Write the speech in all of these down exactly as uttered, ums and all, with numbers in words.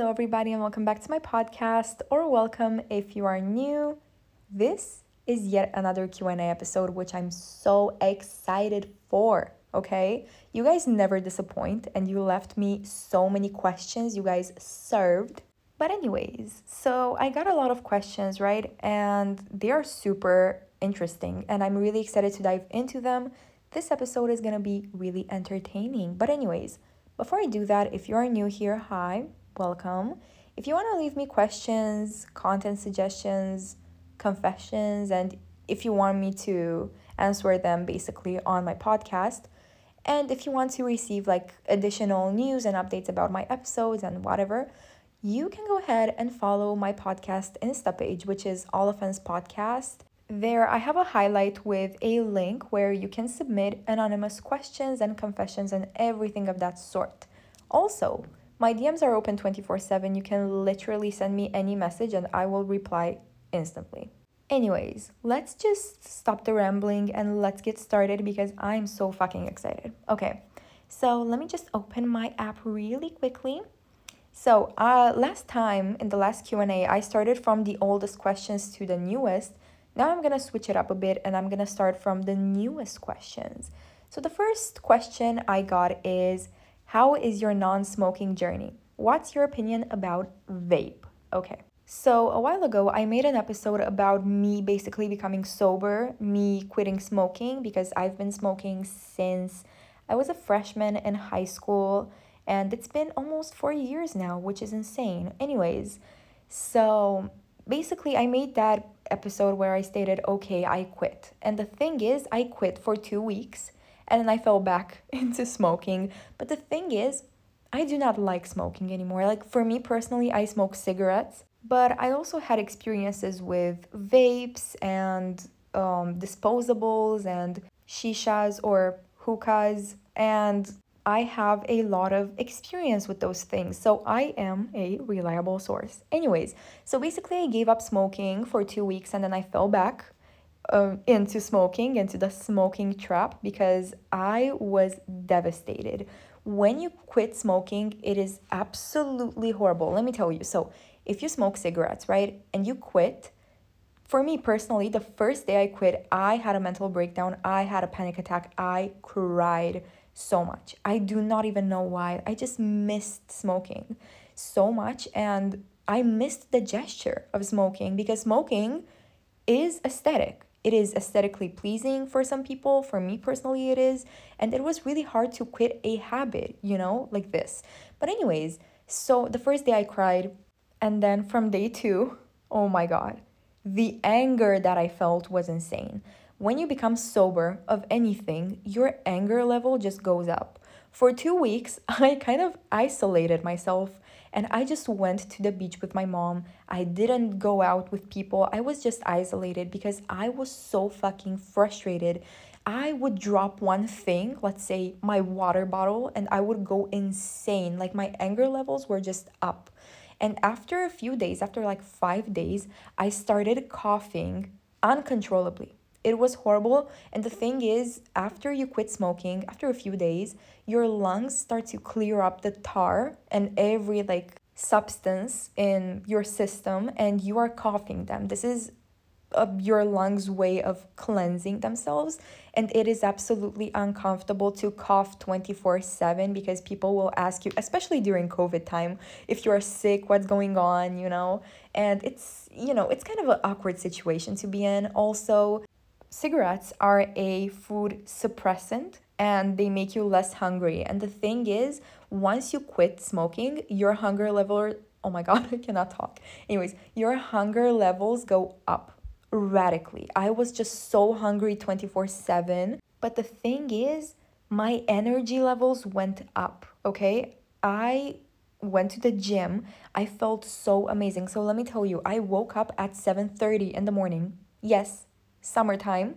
Hello everybody and welcome back to my podcast, or welcome if you are new. This is yet another Q and A episode, which I'm so excited for, okay? You guys never disappoint and you left me so many questions. You guys served. But anyways, so I got a lot of questions, right? And they are super interesting and I'm really excited to dive into them. This episode is going to be really entertaining. But anyways, before I do that, if you are new here, hi. Welcome. If you want to leave me questions, content suggestions, confessions, and if you want me to answer them basically on my podcast, and if you want to receive like additional news and updates about my episodes and whatever, you can go ahead and follow my podcast Insta page, which is All Offense Podcast. There I have a highlight with a link where you can submit anonymous questions and confessions and everything of that sort. Also, my D Ms are open twenty-four seven. You can literally send me any message and I will reply instantly. Anyways, let's just stop the rambling and let's get started because I'm so fucking excited. Okay, so let me just open my app really quickly. So uh, last time in the last Q and A, I started from the oldest questions to the newest. Now I'm going to switch it up a bit and I'm going to start from the newest questions. So the first question I got is, how is your non-smoking journey? What's your opinion about vape? Okay, so a while ago, I made an episode about me basically becoming sober, me quitting smoking, because I've been smoking since I was a freshman in high school, and it's been almost four years now, which is insane. Anyways, so basically I made that episode where I stated, okay, I quit. And the thing is, I quit for two weeks. And then I fell back into smoking. But the thing is, I do not like smoking anymore. Like for me personally, I smoke cigarettes. But I also had experiences with vapes and um, disposables and shishas or hookahs. And I have a lot of experience with those things. So I am a reliable source. Anyways, so basically I gave up smoking for two weeks and then I fell back. Um, into smoking, into the smoking trap, because I was devastated. When you quit smoking, it is absolutely horrible. Let me tell you. So if you smoke cigarettes, right, and you quit, for me personally, the first day I quit, I had a mental breakdown. I had a panic attack. I cried so much. I do not even know why. I just missed smoking so much. And I missed the gesture of smoking, because smoking is aesthetic. It is aesthetically pleasing for some people. For me personally, it is. And it was really hard to quit a habit, you know, like this. But anyways, so the first day I cried. And then from day two, oh my God, the anger that I felt was insane. When you become sober of anything, your anger level just goes up. For two weeks, I kind of isolated myself. And I just went to the beach with my mom. I didn't go out with people. I was just isolated because I was so fucking frustrated. I would drop one thing, let's say my water bottle, and I would go insane. Like my anger levels were just up. And after a few days, after like five days, I started coughing uncontrollably. It was horrible. And the thing is, after you quit smoking, after a few days, your lungs start to clear up the tar and every like substance in your system, and you are coughing them. This is uh, your lungs' way of cleansing themselves. And it is absolutely uncomfortable to cough twenty-four seven, because people will ask you, especially during COVID time, if you are sick, what's going on, you know? And it's, you know, it's kind of an awkward situation to be in. Also, cigarettes are a food suppressant and they make you less hungry. And the thing is, once you quit smoking, your hunger level, oh my God, I cannot talk. Anyways, your hunger levels go up radically. I was just so hungry twenty-four seven. But the thing is, my energy levels went up, okay? I went to the gym. I felt so amazing. So let me tell you, I woke up at seven thirty in the morning. Yes. Summertime.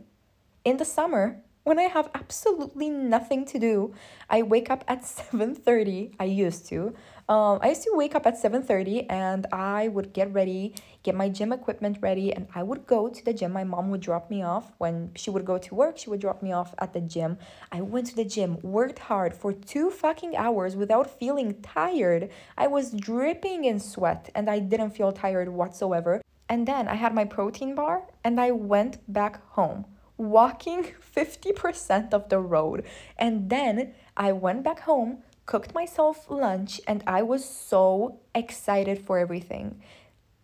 In the summer, when I have absolutely nothing to do. I wake up at seven thirty. I used to. Um, I used to wake up at seven thirty and I would get ready, get my gym equipment ready, and I would go to the gym. My mom would drop me off. When she would go to work, she would drop me off at the gym. I went to the gym, worked hard for two fucking hours without feeling tired. I was dripping in sweat and I didn't feel tired whatsoever. And then I had my protein bar and I went back home, walking fifty percent of the road. And then I went back home, cooked myself lunch, and I was so excited for everything.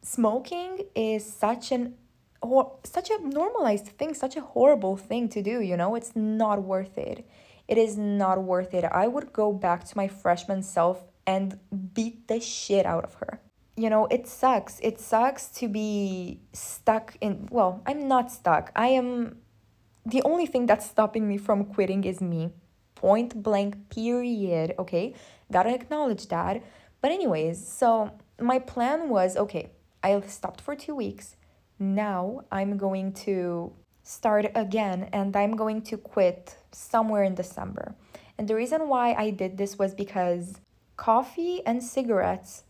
Smoking is such an or such a normalized thing, such a horrible thing to do, you know? It's not worth it. It is not worth it. I would go back to my freshman self and beat the shit out of her. You know, it sucks. It sucks to be stuck in... Well, I'm not stuck. I am... The only thing that's stopping me from quitting is me. Point blank, period. Okay? Gotta acknowledge that. But anyways, so my plan was, okay, I stopped for two weeks. Now I'm going to start again and I'm going to quit somewhere in December. And the reason why I did this was because coffee and cigarettes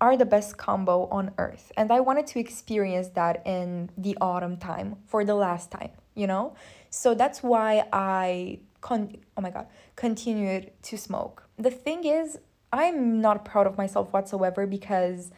are the best combo on earth, and I wanted to experience that in the autumn time for the last time, you know? So that's why I con- oh my god continued to smoke. The thing is, I'm not proud of myself whatsoever because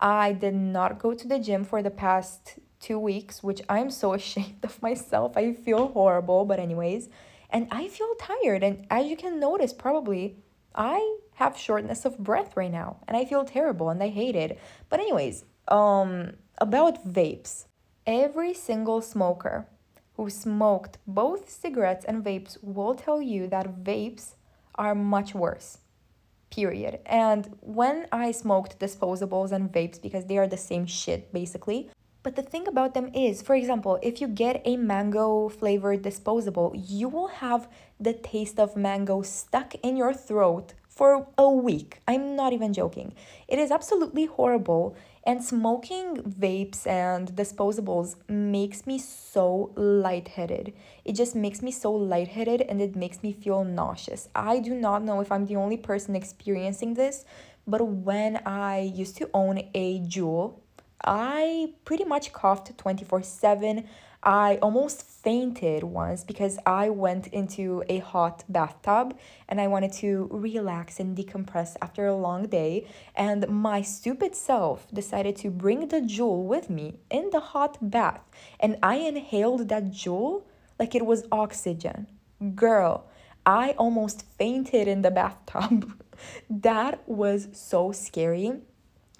I did not go to the gym for the past two weeks, which I'm so ashamed of myself. I feel horrible, but anyways, and I feel tired, and as you can notice probably, I have shortness of breath right now and I feel terrible and I hate it. But anyways, um, about vapes. Every single smoker who smoked both cigarettes and vapes will tell you that vapes are much worse, period. And when I smoked disposables and vapes, because they are the same shit basically, but the thing about them is, for example, if you get a mango flavored disposable, you will have the taste of mango stuck in your throat for a week. I'm not even joking. It is absolutely horrible. And smoking vapes and disposables makes me so lightheaded. It just makes me so lightheaded and it makes me feel nauseous. I do not know if I'm the only person experiencing this, but when I used to own a Juul, I pretty much coughed twenty-four seven. I almost fainted once because I went into a hot bathtub and I wanted to relax and decompress after a long day, and my stupid self decided to bring the Juul with me in the hot bath, and I inhaled that Juul like it was oxygen. Girl, I almost fainted in the bathtub. That was so scary.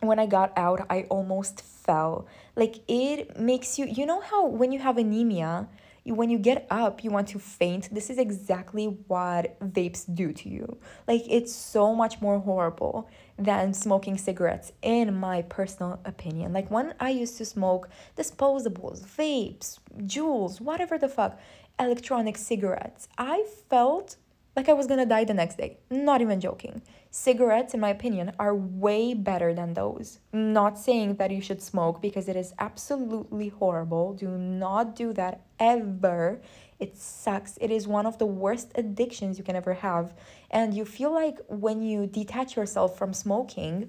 When I got out, I almost fell. Like, it makes you... You know how when you have anemia, you, when you get up, you want to faint? This is exactly what vapes do to you. Like, it's so much more horrible than smoking cigarettes, in my personal opinion. Like, when I used to smoke disposables, vapes, Juuls, whatever the fuck, electronic cigarettes, I felt like I was gonna die the next day. Not even joking. Cigarettes, in my opinion, are way better than those. Not saying that you should smoke, because it is absolutely horrible. Do not do that ever. It sucks. It is one of the worst addictions you can ever have. And you feel like when you detach yourself from smoking,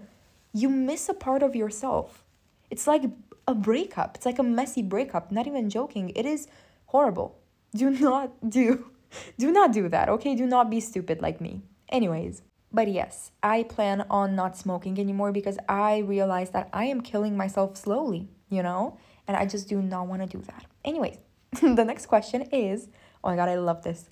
you miss a part of yourself. It's like a breakup. It's like a messy breakup. Not even joking. It is horrible. Do not do Do not do that, okay? Do not be stupid like me. Anyways, but yes, I plan on not smoking anymore because I realize that I am killing myself slowly, you know? And I just do not want to do that. Anyways, the next question is... Oh my god, I love this.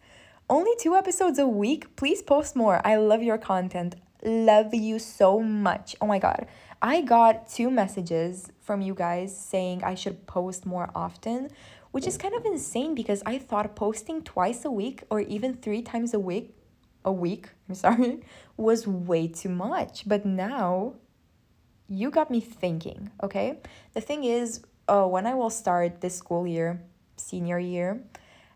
Only two episodes a week? Please post more. I love your content. Love you so much. Oh my god. I got two messages from you guys saying I should post more often, which is kind of insane because I thought posting twice a week or even three times a week, a week, I'm sorry, was way too much. But now you got me thinking, okay? The thing is, oh, when I will start this school year, senior year,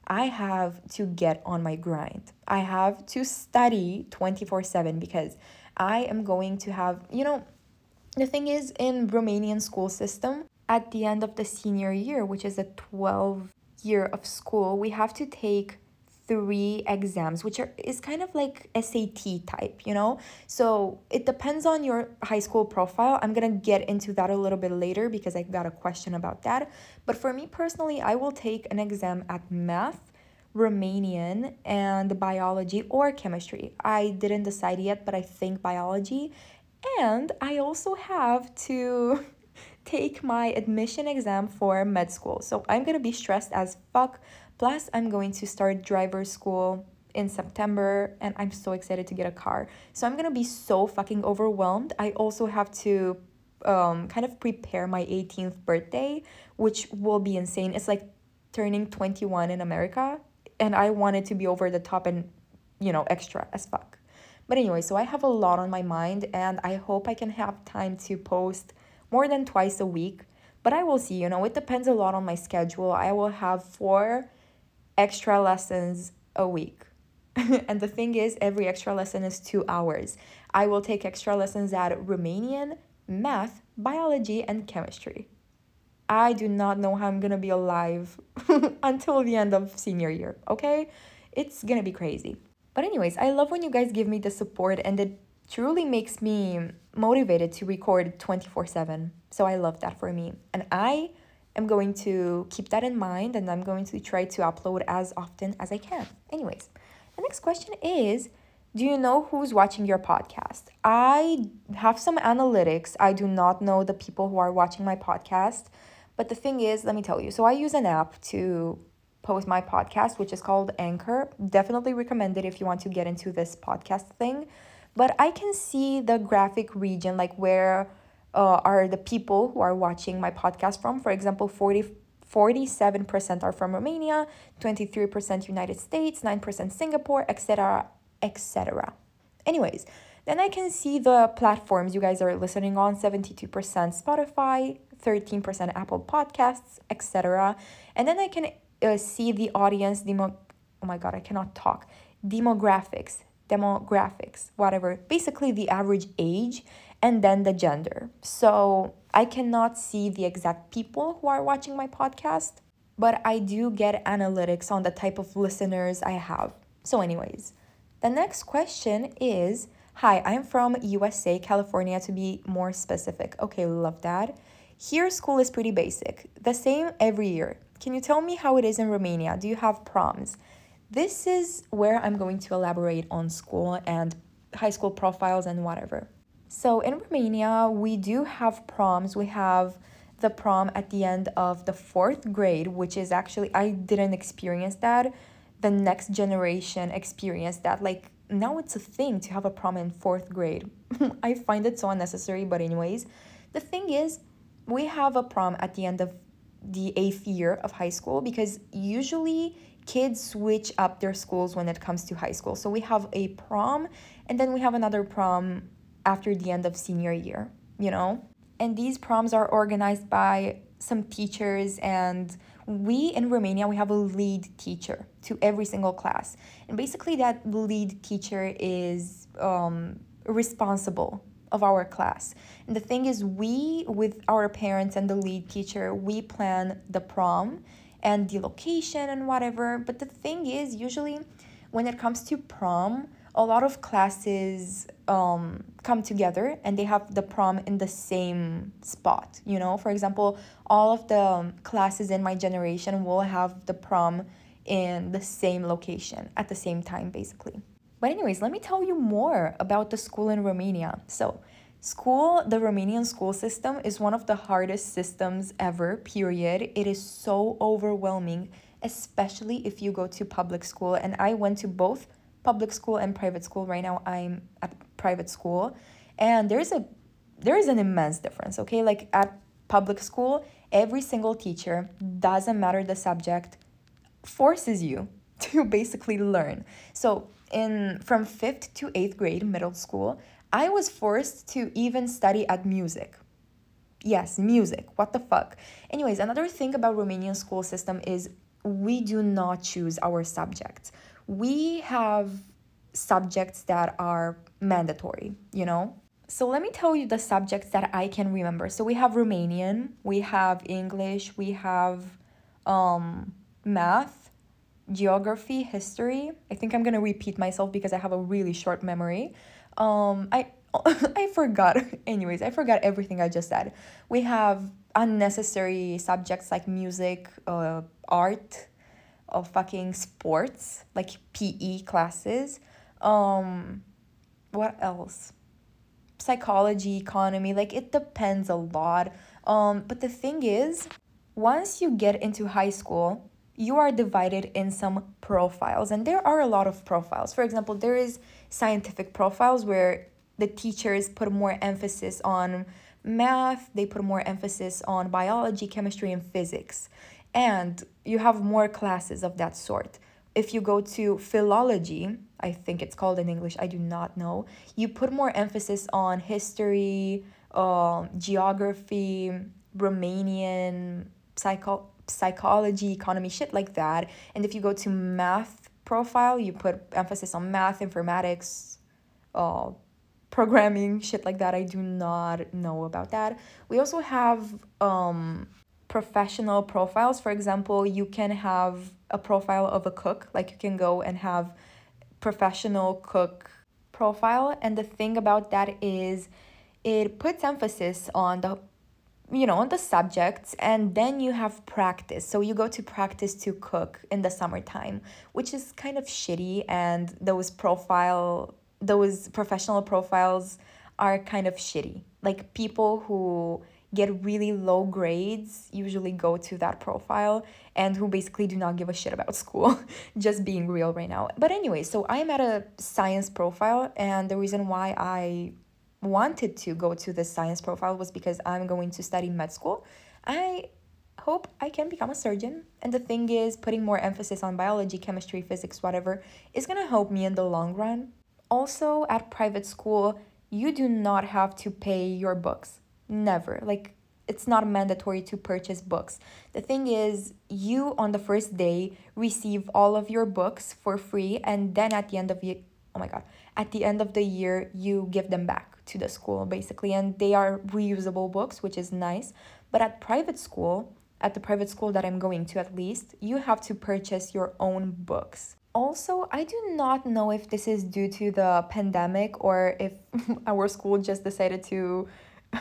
I have to get on my grind. I have to study twenty-four seven because I am going to have, you know, the thing is, in Romanian school system, at the end of the senior year, which is a twelve year of school, we have to take three exams, which are is kind of like S A T type, you know? So it depends on your high school profile. I'm gonna get into that a little bit later because I got a question about that. But for me personally, I will take an exam at math, Romanian, and biology or chemistry. I didn't decide yet, but I think biology. And I also have to take my admission exam for med school. So I'm gonna be stressed as fuck. Plus, I'm going to start driver's school in September, and I'm so excited to get a car. So I'm gonna be so fucking overwhelmed. I also have to um kind of prepare my eighteenth birthday, which will be insane. It's like turning twenty-one in America, and I want it to be over the top and, you know, extra as fuck. But anyway, so I have a lot on my mind, and I hope I can have time to post more than twice a week, but I will see. You know, it depends a lot on my schedule. I will have four extra lessons a week. And the thing is, every extra lesson is two hours. I will take extra lessons at Romanian, math, biology, and chemistry. I do not know how I'm gonna be alive until the end of senior year, okay? It's gonna be crazy. But anyways, I love when you guys give me the support, and it truly makes me motivated to record twenty-four seven. So I love that for me. And I am going to keep that in mind, and I'm going to try to upload as often as I can. Anyways, the next question is, do you know who's watching your podcast? I have some analytics. I do not know the people who are watching my podcast. But the thing is, let me tell you. So I use an app to post my podcast, which is called Anchor. Definitely recommend it if you want to get into this podcast thing. But I can see the graphic region, like where uh, are the people who are watching my podcast from. For example, forty, forty-seven percent are from Romania, twenty-three percent United States, nine percent Singapore, et cetera, et cetera. Anyways, then I can see the platforms you guys are listening on, seventy-two percent Spotify, thirteen percent Apple Podcasts, et cetera. And then I can uh, see the audience demo... Oh my God, I cannot talk. Demographics. demographics, whatever, basically the average age, and then the gender. So I cannot see the exact people who are watching my podcast, but I do get analytics on the type of listeners I have. So anyways, the next question is, hi, I'm from U S A, California, to be more specific. Okay, love that. Here, school is pretty basic, the same every year. Can you tell me how it is in Romania? Do you have proms? This is where I'm going to elaborate on school and high school profiles and whatever. So in Romania, we do have proms. We have the prom at the end of the fourth grade, which is actually, I didn't experience that. The next generation experienced that. Like, now it's a thing to have a prom in fourth grade. I find it so unnecessary, but anyways. The thing is, we have a prom at the end of the eighth year of high school because usually kids switch up their schools when it comes to high school. So we have a prom, and then we have another prom after the end of senior year, you know? And these proms are organized by some teachers, and we in Romania, we have a lead teacher to every single class. And basically that lead teacher is um, responsible of our class. And the thing is, we, with our parents and the lead teacher, we plan the prom and the location and whatever. But the thing is, usually when it comes to prom, a lot of classes um come together and they have the prom in the same spot, you know? For example, all of the um, classes in my generation will have the prom in the same location at the same time, basically. But anyways, let me tell you more about the school in Romania. So School, the Romanian school system is one of the hardest systems ever, period. It is so overwhelming, especially if you go to public school. And I went to both public school and private school. Right now, I'm at private school. And there's a, there is an immense difference, okay? Like at public school, every single teacher, doesn't matter the subject, forces you to basically learn. So in from fifth to eighth grade, middle school, I was forced to even study at music. Yes, music. What the fuck? Anyways, another thing about Romanian school system is we do not choose our subjects. We have subjects that are mandatory, you know? So let me tell you the subjects that I can remember. So we have Romanian, we have English, we have um, math, geography, history. I think I'm going to repeat myself because I have a really short memory. Um, I I forgot. Anyways, I forgot everything I just said. We have unnecessary subjects like music, uh, art, uh, fucking sports, like P E classes. Um, what else? Psychology, economy, like it depends a lot. Um, but the thing is, once you get into high school, you are divided in some profiles, and there are a lot of profiles. For example, there is scientific profiles where the teachers put more emphasis on math, they put more emphasis on biology, chemistry, and physics, and you have more classes of that sort. If you go to philology, I think it's called in English, I do not know, you put more emphasis on history, um, geography, Romanian, psycho- psychology, economy, shit like that. And if you go to math profile, you put emphasis on math, informatics, uh, programming, shit like that. I do not know about that. We also have um, professional profiles. For example, you can have a profile of a cook, like you can go and have professional cook profile. And the thing about that is it puts emphasis on the, you know, on the subjects, and then you have practice. So you go to practice to cook in the summertime, which is kind of shitty. And those profile, those professional profiles are kind of shitty. Like people who get really low grades usually go to that profile, and who basically do not give a shit about school, just being real right now. But anyway, so I'm at a science profile, and the reason why I wanted to go to the science profile was because I'm going to study med school. I hope I can become a surgeon. And the thing is, putting more emphasis on biology, chemistry, physics, whatever, is going to help me in the long run. Also, at private school, you do not have to pay your books. Never. Like, it's not mandatory to purchase books. The thing is, you on the first day receive all of your books for free, and then at the end of the oh my god at the end of the year you give them back to the school, basically, and they are reusable books, which is nice. But at private school, at the private school that I'm going to, at least, you have to purchase your own books. Also, I do not know if this is due to the pandemic or if our school just decided to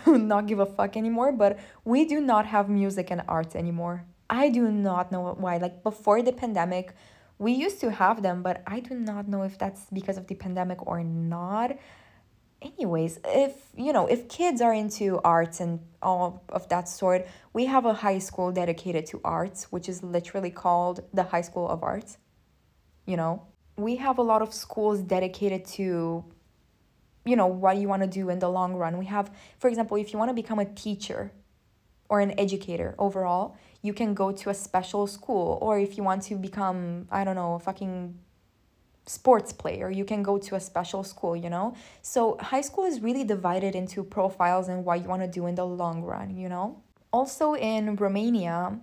not give a fuck anymore, but we do not have music and arts anymore. I do not know why. Like, before the pandemic, we used to have them, but I do not know if that's because of the pandemic or not. Anyways, if, you know, if kids are into arts and all of that sort, we have a high school dedicated to arts, which is literally called the High School of Arts. You know, we have a lot of schools dedicated to, you know, what you want to do in the long run. We have, for example, if you want to become a teacher or an educator overall, you can go to a special school. Or if you want to become, I don't know, a fucking sports player, you can go to a special school, you know? So high school is really divided into profiles and what you want to do in the long run, you know? Also in Romania,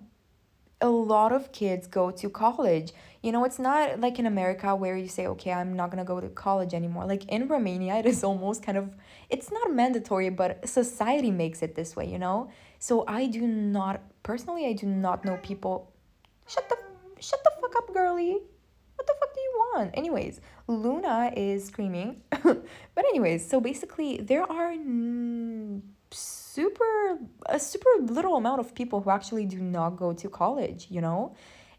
a lot of kids go to college. You know, it's not like in America where you say, okay, I'm not going to go to college anymore. Like in Romania, it is almost kind of, it's not mandatory, but society makes it this way, you know? So I do not, personally, I do not know people. Shut the, shut the fuck up, girly. What the fuck do you want? Anyways, Luna is screaming. But anyways, so basically there are n- super, a super little amount of people who actually do not go to college, you know?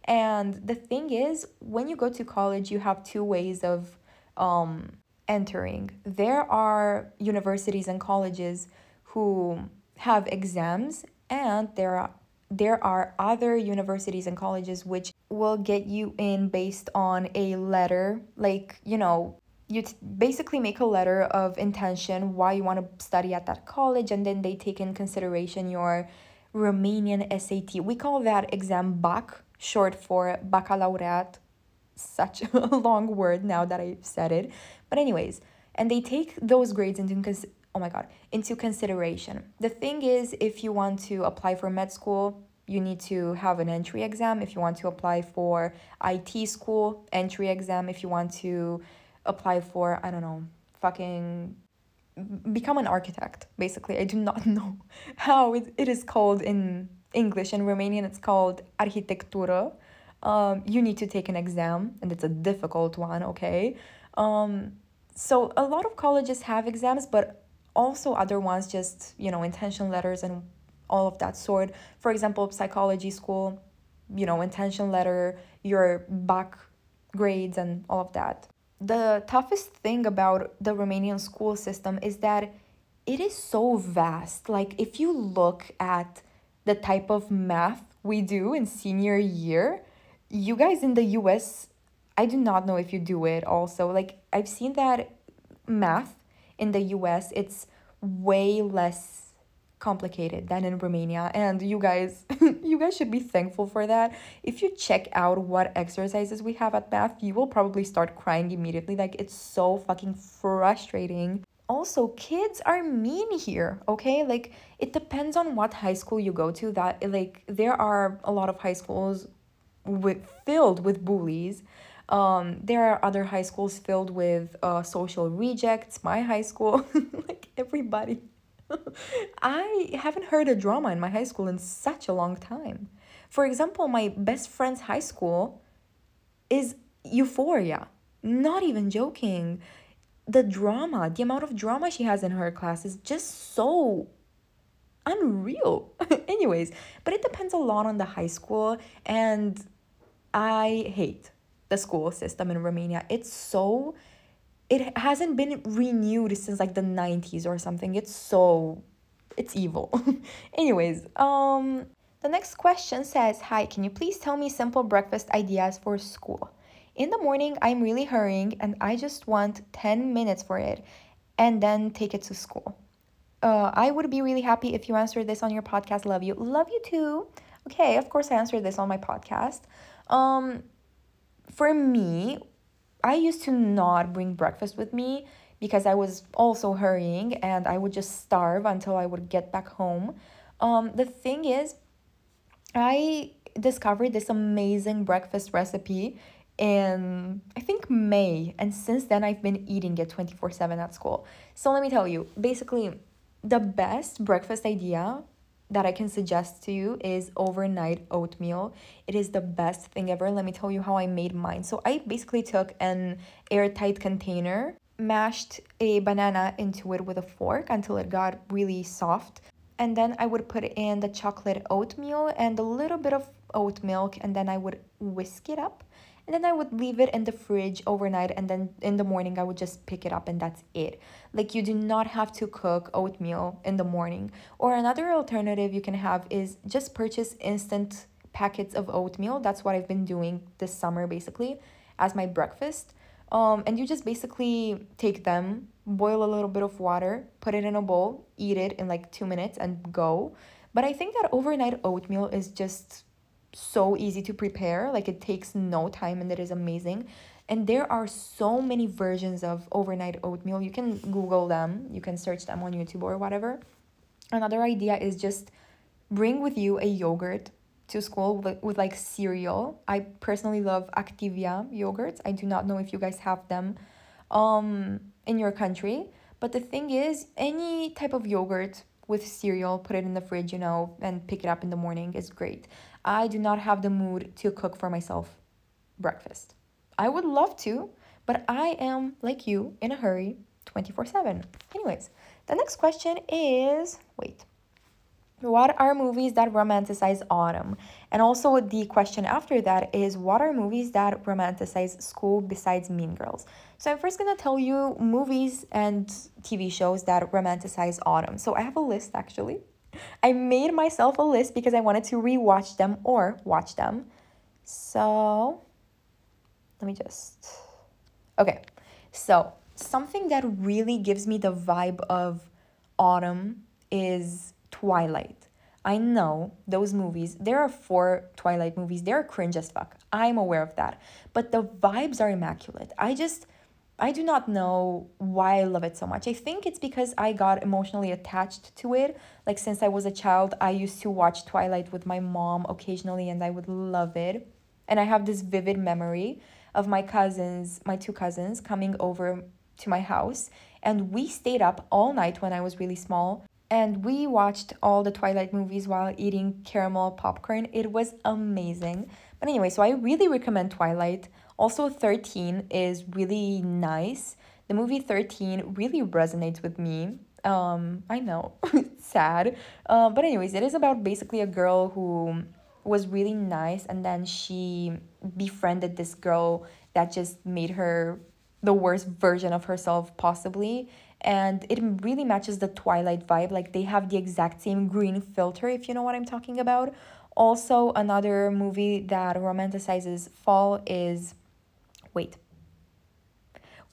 And the thing is, when you go to college, you have two ways of um, entering. There are universities and colleges who have exams, and there are, there are other universities and colleges which will get you in based on a letter. Like, you know, you t- basically make a letter of intention, why you want to study at that college, and then they take in consideration your Romanian S A T. We call that exam BAC. Short for baccalaureate, such a long word now that I've said it. But anyways, and they take those grades into cons- oh my god into consideration. The thing is, if you want to apply for med school, you need to have an entry exam. If you want to apply for I T school, entry exam. If you want to apply for, I don't know, fucking become an architect, basically. I do not know how it, it is called in English and Romanian. It's called arhitectură. um, you need to take an exam, and it's a difficult one, okay? Um, so a lot of colleges have exams, but also other ones, just, you know, intention letters and all of that sort. For example, psychology school, you know, intention letter, your back grades and all of that. The toughest thing about the Romanian school system is that it is so vast. Like, if you look at the type of math we do in senior year, you guys in the U S, I do not know if you do it also. Like, I've seen that math in the U S, it's way less complicated than in Romania. And you guys, you guys should be thankful for that. If you check out what exercises we have at math, you will probably start crying immediately. Like, it's so fucking frustrating. Also, kids are mean here, okay? Like, it depends on what high school you go to. That, like, there are a lot of high schools with filled with bullies. Um, there are other high schools filled with uh, social rejects. My high school, like, everybody. I haven't heard a drama in my high school in such a long time. For example, my best friend's high school is Euphoria. Not even joking. The drama, the amount of drama she has in her class is just so unreal. Anyways, but it depends a lot on the high school, and I hate the school system in Romania. It's so, it hasn't been renewed since like the nineties or something. It's so, it's evil. Anyways, um, the next question says, hi, can you please tell me simple breakfast ideas for school? In the morning, I'm really hurrying and I just want ten minutes for it and then take it to school. Uh, I would be really happy if you answered this on your podcast. Love you. Love you too. Okay, of course I answered this on my podcast. Um, for me, I used to not bring breakfast with me because I was also hurrying and I would just starve until I would get back home. Um, the thing is, I discovered this amazing breakfast recipe in, I think, May. And since then, I've been eating it twenty-four seven at school. So let me tell you, basically, the best breakfast idea that I can suggest to you is overnight oatmeal. It is the best thing ever. Let me tell you how I made mine. So I basically took an airtight container, mashed a banana into it with a fork until it got really soft. And then I would put in the chocolate oatmeal and a little bit of oat milk. And then I would whisk it up. And then I would leave it in the fridge overnight, and then in the morning I would just pick it up, and that's it. Like, you do not have to cook oatmeal in the morning. Or another alternative you can have is just purchase instant packets of oatmeal. That's what I've been doing this summer, basically, as my breakfast. Um, and you just basically take them, boil a little bit of water, put it in a bowl, eat it in like two minutes and go. But I think that overnight oatmeal is just so easy to prepare. Like, it takes no time and it is amazing. And there are so many versions of overnight oatmeal. You can Google them, you can search them on YouTube or whatever. Another idea is just bring with you a yogurt to school with, with like cereal. I personally love Activia yogurts. I do not know if you guys have them um in your country, but the thing is, any type of yogurt with cereal, put it in the fridge, you know, and pick it up in the morning is great. I do not have the mood to cook for myself breakfast. I would love to, but I am, like you, in a hurry twenty-four seven. Anyways, the next question is, wait, what are movies that romanticize autumn? And also the question after that is, what are movies that romanticize school besides Mean Girls? So I'm first going to tell you movies and T V shows that romanticize autumn. So I have a list, actually. I made myself a list because I wanted to rewatch them or watch them. So let me just... Okay, so something that really gives me the vibe of autumn is Twilight. I know those movies. There are four Twilight movies. They're cringe as fuck. I'm aware of that. But the vibes are immaculate. I just... I do not know why I love it so much. I think it's because I got emotionally attached to it. Like, since I was a child, I used to watch Twilight with my mom occasionally, and I would love it. And I have this vivid memory of my cousins, my two cousins, coming over to my house. And we stayed up all night when I was really small, and we watched all the Twilight movies while eating caramel popcorn. It was amazing. But anyway, so I really recommend Twilight. Also, thirteen is really nice. The movie thirteen really resonates with me. Um, I know, it's sad. Uh, but anyways, it is about basically a girl who was really nice, and then she befriended this girl that just made her the worst version of herself possibly. And it really matches the Twilight vibe. Like, they have the exact same green filter, if you know what I'm talking about. Also, another movie that romanticizes fall is... Wait.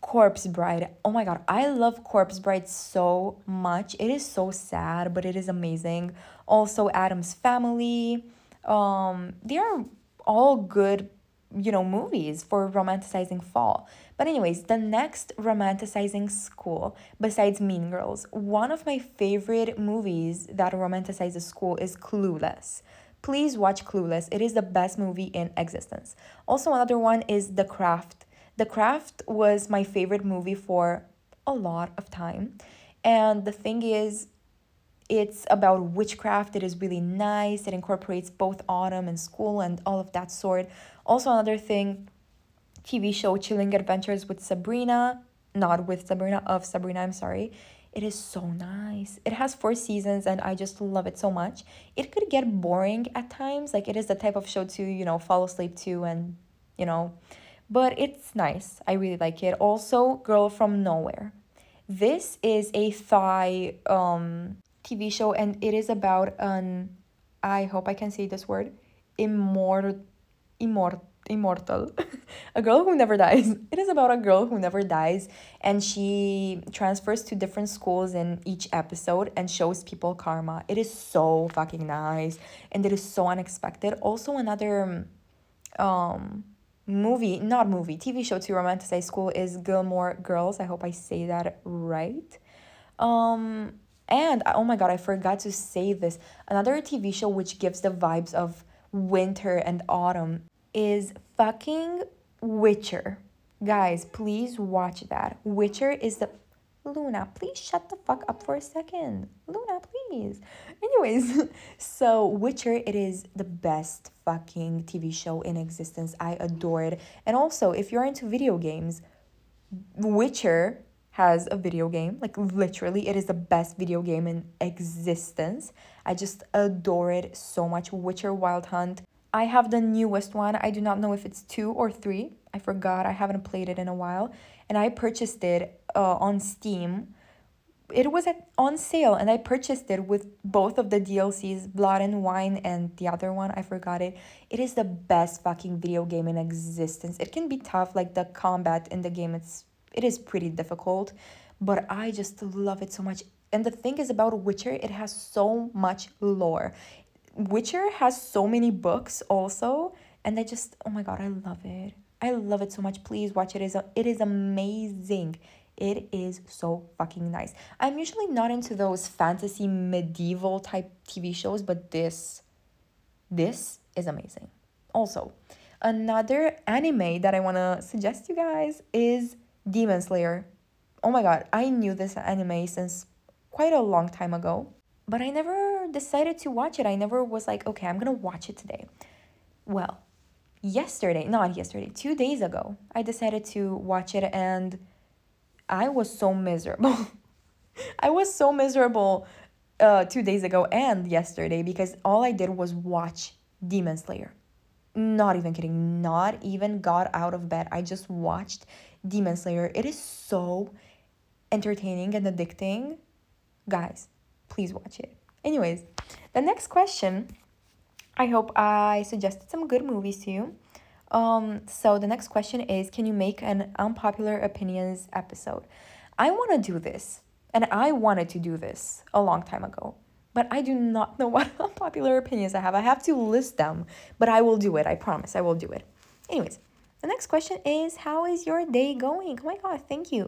Corpse Bride. Oh my god, I love Corpse Bride so much. It is so sad, but it is amazing. Also, Adam's Family. Um, they are all good, you know, movies for romanticizing fall. But anyways, the next romanticizing school, besides Mean Girls, one of my favorite movies that romanticizes school is Clueless. Please watch Clueless. It is the best movie in existence. Also, another one is The Craft. The Craft was my favorite movie for a lot of time. And the thing is, it's about witchcraft. It is really nice. It incorporates both autumn and school and all of that sort. Also, another thing, T V show Chilling Adventures with Sabrina, not with Sabrina, of Sabrina, I'm sorry. It is so nice. It has four seasons and I just love it so much. It could get boring at times. Like, it is the type of show to, you know, fall asleep to and, you know, but it's nice. I really like it. Also, Girl from Nowhere. This is a Thai um, T V show, and it is about an, I hope I can say this word, immor- immor- immortal, a girl who never dies. It is about a girl who never dies, and she transfers to different schools in each episode and shows people karma. It is so fucking nice, and it is so unexpected. Also, another um movie, not movie, T V show to romanticize school is Gilmore Girls. I hope I say that right. Um... And, oh my god, I forgot to say this. Another T V show which gives the vibes of winter and autumn is fucking Witcher. Guys, please watch that. Witcher is the... Luna, please shut the fuck up for a second. Luna, please. Anyways, so Witcher, it is the best fucking T V show in existence. I adore it. And also, if you're into video games, Witcher... has a video game. Like, literally, it is the best video game in existence. I just adore it so much. Witcher Wild Hunt. I have the newest one. I do not know if it's two or three. I forgot. I haven't played it in a while. And I purchased it uh, on Steam. It was at, on sale, and I purchased it with both of the D L Cs, Blood and Wine, and the other one, I forgot it. It is the best fucking video game in existence. It can be tough, like the combat in the game, it's It is pretty difficult, but I just love it so much. And the thing is about Witcher, it has so much lore. Witcher has so many books also, and I just, oh my god, I love it. I love it so much. Please watch it. It is, it is amazing. It is so fucking nice. I'm usually not into those fantasy medieval type T V shows, but this, this is amazing. Also, another anime that I want to suggest you guys is... Demon Slayer. Oh my god, I knew this anime since quite a long time ago, but I never decided to watch it. I never was like, okay, I'm gonna watch it today. Well, yesterday, not yesterday, two days ago, I decided to watch it, and I was so miserable. I was so miserable uh, two days ago and yesterday because all I did was watch Demon Slayer. Not even kidding, not even got out of bed. I just watched Demon Slayer. It is so entertaining and addicting. Guys, please watch it. Anyways, the next question. I hope I suggested some good movies to you. Um, so the next question is, can you make an unpopular opinions episode? I want to do this, and I wanted to do this a long time ago. But I do not know what unpopular opinions I have. I have to list them, but I will do it. I promise I will do it. Anyways, the next question is, how is your day going? Oh my god, thank you.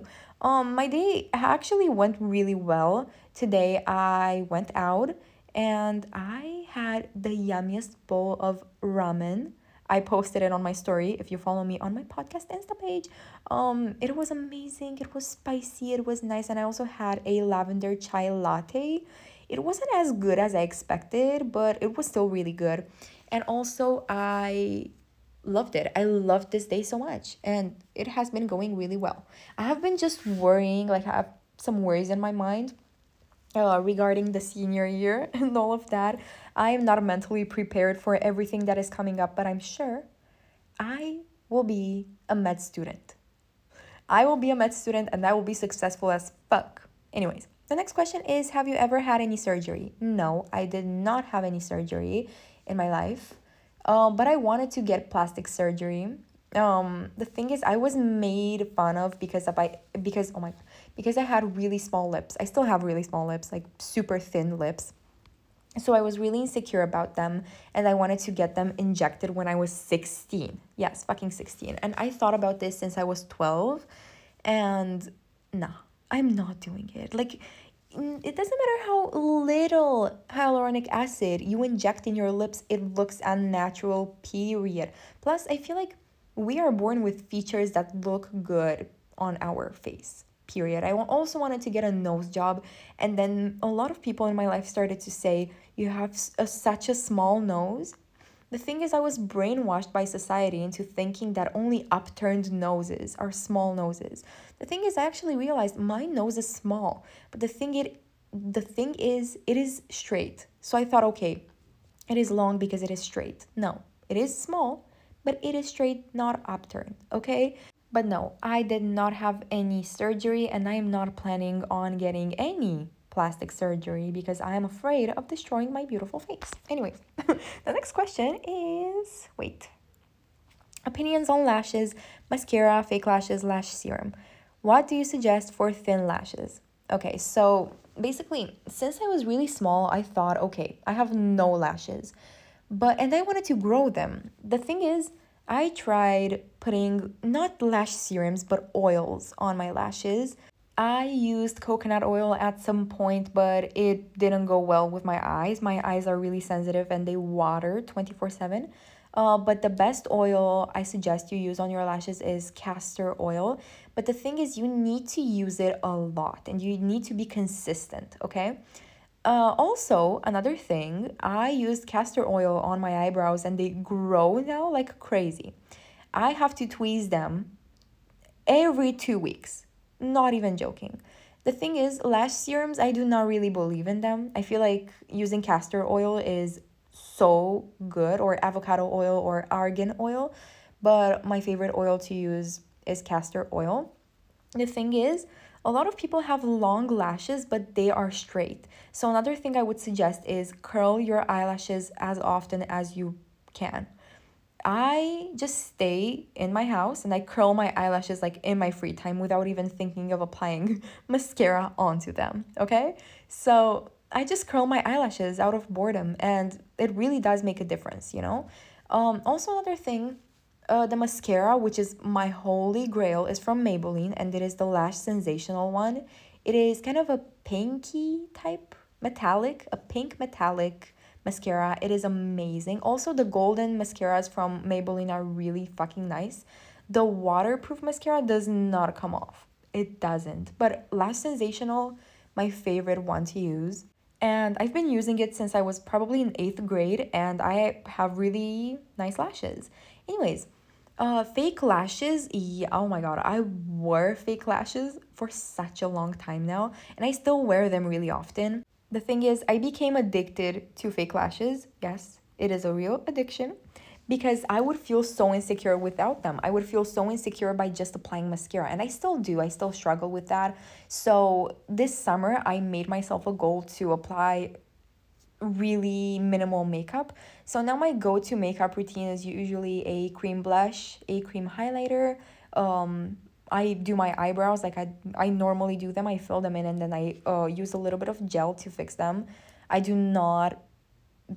Um, my day actually went really well. Today I went out and I had the yummiest bowl of ramen. I posted it on my story if you follow me on my podcast Insta page. Um, it was amazing. It was spicy. It was nice. And I also had a lavender chai latte. It wasn't as good as I expected, but it was still really good. And also, I loved it. I loved this day so much. And it has been going really well. I have been just worrying, like I have some worries in my mind uh, regarding the senior year and all of that. I am not mentally prepared for everything that is coming up, but I'm sure I will be a med student. I will be a med student and I will be successful as fuck. Anyways, the next question is, have you ever had any surgery? No, I did not have any surgery in my life. Um, but I wanted to get plastic surgery. Um, the thing is, I was made fun of because of I because oh my god, because I had really small lips. I still have really small lips, like super thin lips. So I was really insecure about them, and I wanted to get them injected when I was sixteen. Yes, fucking sixteen. And I thought about this since I was twelve, and nah, I'm not doing it. Like, it doesn't matter how little hyaluronic acid you inject in your lips, it looks unnatural, period. Plus, I feel like we are born with features that look good on our face, period. I also wanted to get a nose job, and then a lot of people in my life started to say, you have a, such a small nose. The thing is, I was brainwashed by society into thinking that only upturned noses are small noses. The thing is, I actually realized my nose is small, but the thing it, the thing is, it is straight. So I thought, okay, it is long because it is straight. No, it is small, but it is straight, not upturned, okay? But no, I did not have any surgery, and I am not planning on getting any plastic surgery because I am afraid of destroying my beautiful face. Anyway, the next question is, wait, opinions on lashes, mascara, fake lashes, lash serum. What do you suggest for thin lashes? Okay, so basically, since I was really small, I thought, okay, I have no lashes, but and I wanted to grow them. The thing is, I tried putting not lash serums, but oils on my lashes. I used coconut oil at some point, but it didn't go well with my eyes. My eyes are really sensitive and they water twenty-four seven. Uh, but the best oil I suggest you use on your lashes is castor oil. But the thing is, you need to use it a lot and you need to be consistent, okay? Uh, also, another thing, I used castor oil on my eyebrows and they grow now like crazy. I have to tweeze them every two weeks. Not even joking. The thing is, lash serums, I do not really believe in them. I feel like using castor oil is so good, or avocado oil or argan oil, but my favorite oil to use is castor oil. The thing is, a lot of people have long lashes, but they are straight. So another thing I would suggest is curl your eyelashes as often as you can. I just stay in my house and I curl my eyelashes like in my free time without even thinking of applying mascara onto them, okay? So I just curl my eyelashes out of boredom and it really does make a difference, you know? Um, also another thing, uh, the mascara, which is my holy grail, is from Maybelline and it is the Lash Sensational one. It is kind of a pinky type, metallic, a pink metallic mascara. It is amazing. Also, the golden mascaras from Maybelline are really fucking nice. The waterproof mascara does not come off. It doesn't. But Lash Sensational, my favorite one to use. And I've been using it since I was probably in eighth grade and I have really nice lashes. Anyways, uh, fake lashes. Yeah, oh my god, I wore fake lashes for such a long time now. And I still wear them really often. The thing is, I became addicted to fake lashes. Yes, it is a real addiction because I would feel so insecure without them. I would feel so insecure by just applying mascara, and I still do. I still struggle with that. So this summer, I made myself a goal to apply really minimal makeup. So now my go-to makeup routine is usually a cream blush, a cream highlighter. Um, I do my eyebrows like I I normally do them. I fill them in and then I uh, use a little bit of gel to fix them. I do not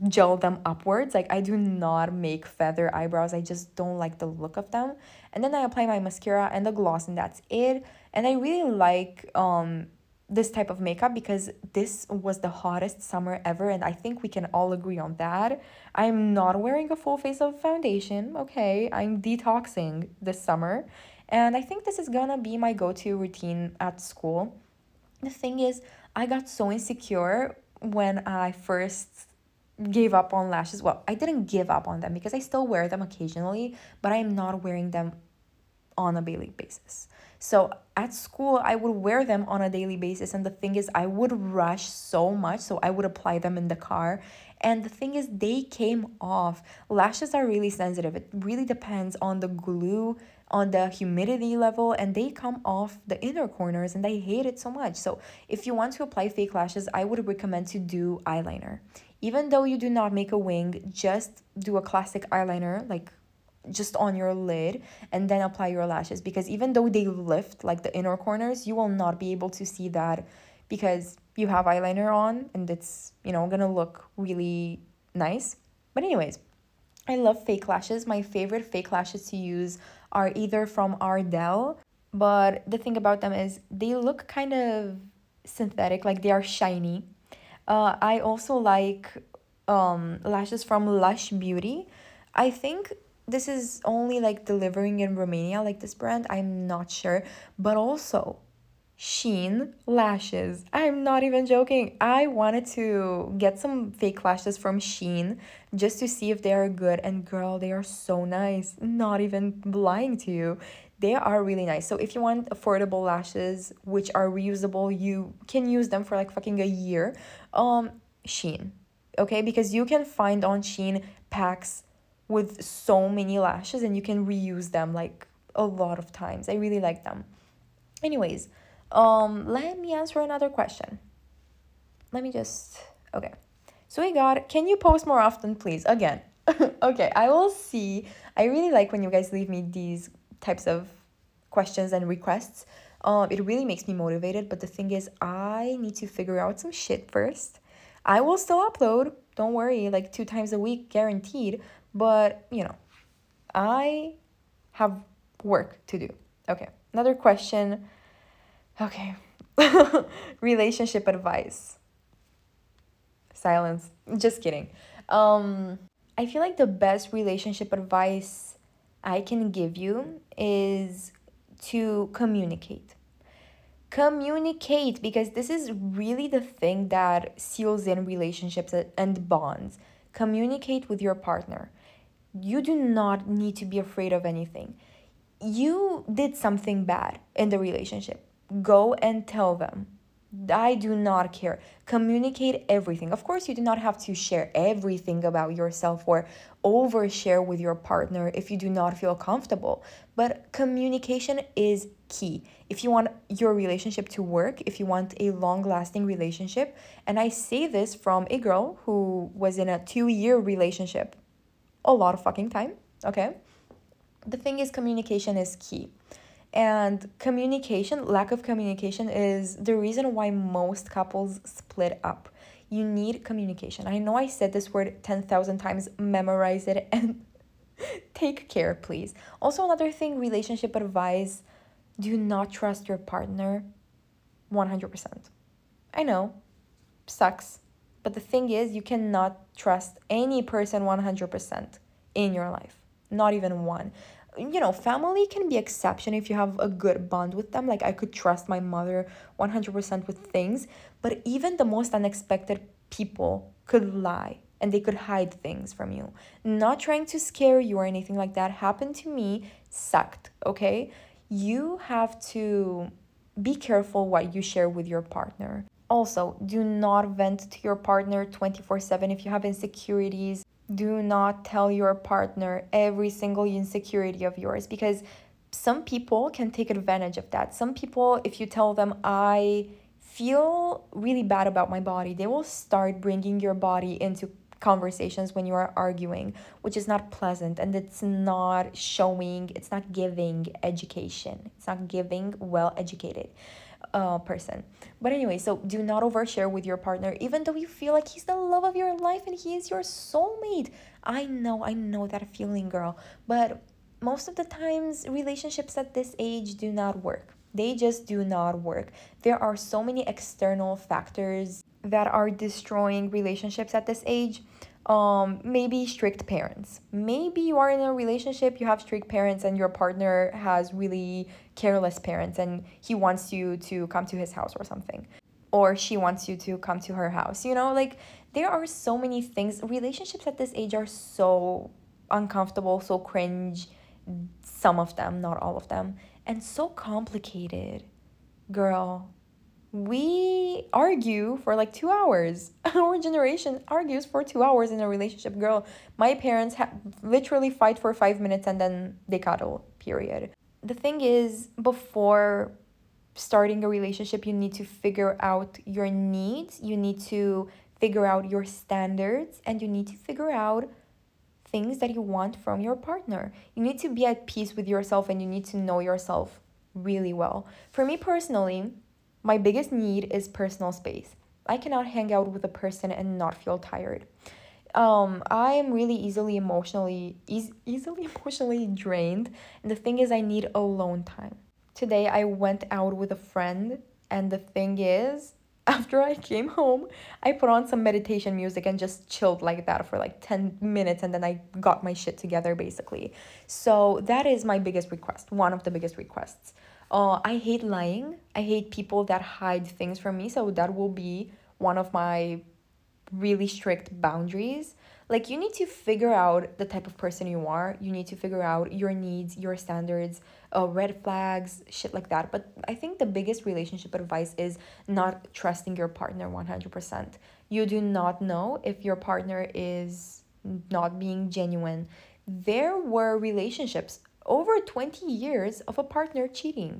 gel them upwards. Like I do not make feather eyebrows. I just don't like the look of them. And then I apply my mascara and the gloss and that's it. And I really like um this type of makeup because this was the hottest summer ever and I think we can all agree on that. I'm not wearing a full face of foundation, okay? I'm detoxing this summer. And I think this is gonna be my go-to routine at school. The thing is, I got so insecure when I first gave up on lashes. Well, I didn't give up on them because I still wear them occasionally, but I am not wearing them on a daily basis. So at school, I would wear them on a daily basis. And the thing is, I would rush so much. So I would apply them in the car. And the thing is, they came off. Lashes are really sensitive. It really depends on the glue, on the humidity level, and they come off the inner corners, and I hate it so much. So if you want to apply fake lashes, I would recommend to do eyeliner. Even though you do not make a wing, just do a classic eyeliner, like just on your lid, and then apply your lashes, because even though they lift like the inner corners, you will not be able to see that because you have eyeliner on, and it's, you know, gonna look really nice. But anyways, I love fake lashes. My favorite fake lashes to use are either from Ardell, but the thing about them is they look kind of synthetic, like they are shiny. Uh, I also like um, lashes from Lush Beauty. I think this is only like delivering in Romania, like this brand, I'm not sure. But also Shein lashes. I'm not even joking. I wanted to get some fake lashes from Shein just to see if they are good. And girl, they are so nice. Not even lying to you. They are really nice. So if you want affordable lashes, which are reusable, you can use them for like fucking a year. Um, Shein. Okay? Because you can find on Shein packs with so many lashes, and you can reuse them like a lot of times. I really like them. Anyways, um let me answer another question. Let me just okay so we got, can you post more often please? Again. Okay, I will see. I really like when you guys leave me these types of questions and requests. Um it really makes me motivated, but the thing is, I need to figure out some shit first. I will still upload, don't worry, like two times a week guaranteed, but you know, I have work to do. Okay, another question. Okay. Relationship advice. Silence. Just kidding. Um, I feel like the best relationship advice I can give you is to communicate. Communicate, because this is really the thing that seals in relationships and bonds. Communicate with your partner. You do not need to be afraid of anything. You did something bad in the relationship. Go and tell them. I do not care. Communicate everything. Of course, you do not have to share everything about yourself or overshare with your partner if you do not feel comfortable. But communication is key. If you want your relationship to work, if you want a long-lasting relationship, and I say this from a girl who was in a two-year relationship, a lot of fucking time, okay? The thing is, communication is key. And communication, lack of communication is the reason why most couples split up. You need communication. I know I said this word ten thousand times, memorize it and take care, please. Also, another thing, relationship advice, do not trust your partner one hundred percent. I know, sucks. But the thing is, you cannot trust any person one hundred percent in your life. Not even one. You know, family can be exception if you have a good bond with them. Like, I could trust my mother one hundred percent with things, but even the most unexpected people could lie and they could hide things from you. Not trying to scare you or anything like that. Happened to me, sucked, okay? You have to be careful what you share with your partner. Also, do not vent to your partner twenty-four seven if you have insecurities. Do not tell your partner every single insecurity of yours, because some people can take advantage of that. Some people, if you tell them, I feel really bad about my body, they will start bringing your body into conversations when you are arguing, which is not pleasant, and it's not showing, it's not giving education. It's not giving well-educated uh, person. But anyway, so do not overshare with your partner, even though you feel like he's the love of your life and he is your soulmate. I know, I know that feeling, girl. But most of the times, relationships at this age do not work. They just do not work. There are so many external factors that are destroying relationships at this age. Um, maybe strict parents. Maybe you are in a relationship, you have strict parents, and your partner has really careless parents, and he wants you to come to his house or something. or she wants you to come to her house. You know, like, there are so many things. Relationships at this age are so uncomfortable, so cringe, some of them, not all of them, and so complicated. Girl, we argue for like two hours. Our generation argues for two hours in a relationship. Girl, my parents ha- literally fight for five minutes and then they cuddle, period. The thing is, before starting a relationship, you need to figure out your needs, you need to figure out your standards, and you need to figure out things that you want from your partner. You need to be at peace with yourself and you need to know yourself really well. For me personally, my biggest need is personal space. I cannot hang out with a person and not feel tired. Um, I am really easily emotionally, e- easily emotionally drained. And the thing is, I need alone time. Today, I went out with a friend. And the thing is, after I came home, I put on some meditation music and just chilled like that for like ten minutes. And then I got my shit together, basically. So that is my biggest request. One of the biggest requests. Uh, I hate lying. I hate people that hide things from me. So that will be one of my really strict boundaries. Like, you need to figure out the type of person you are. You need to figure out your needs, your standards, uh, red flags, shit like that. But I think the biggest relationship advice is not trusting your partner one hundred percent. You do not know if your partner is not being genuine. There were relationships over twenty years of a partner cheating,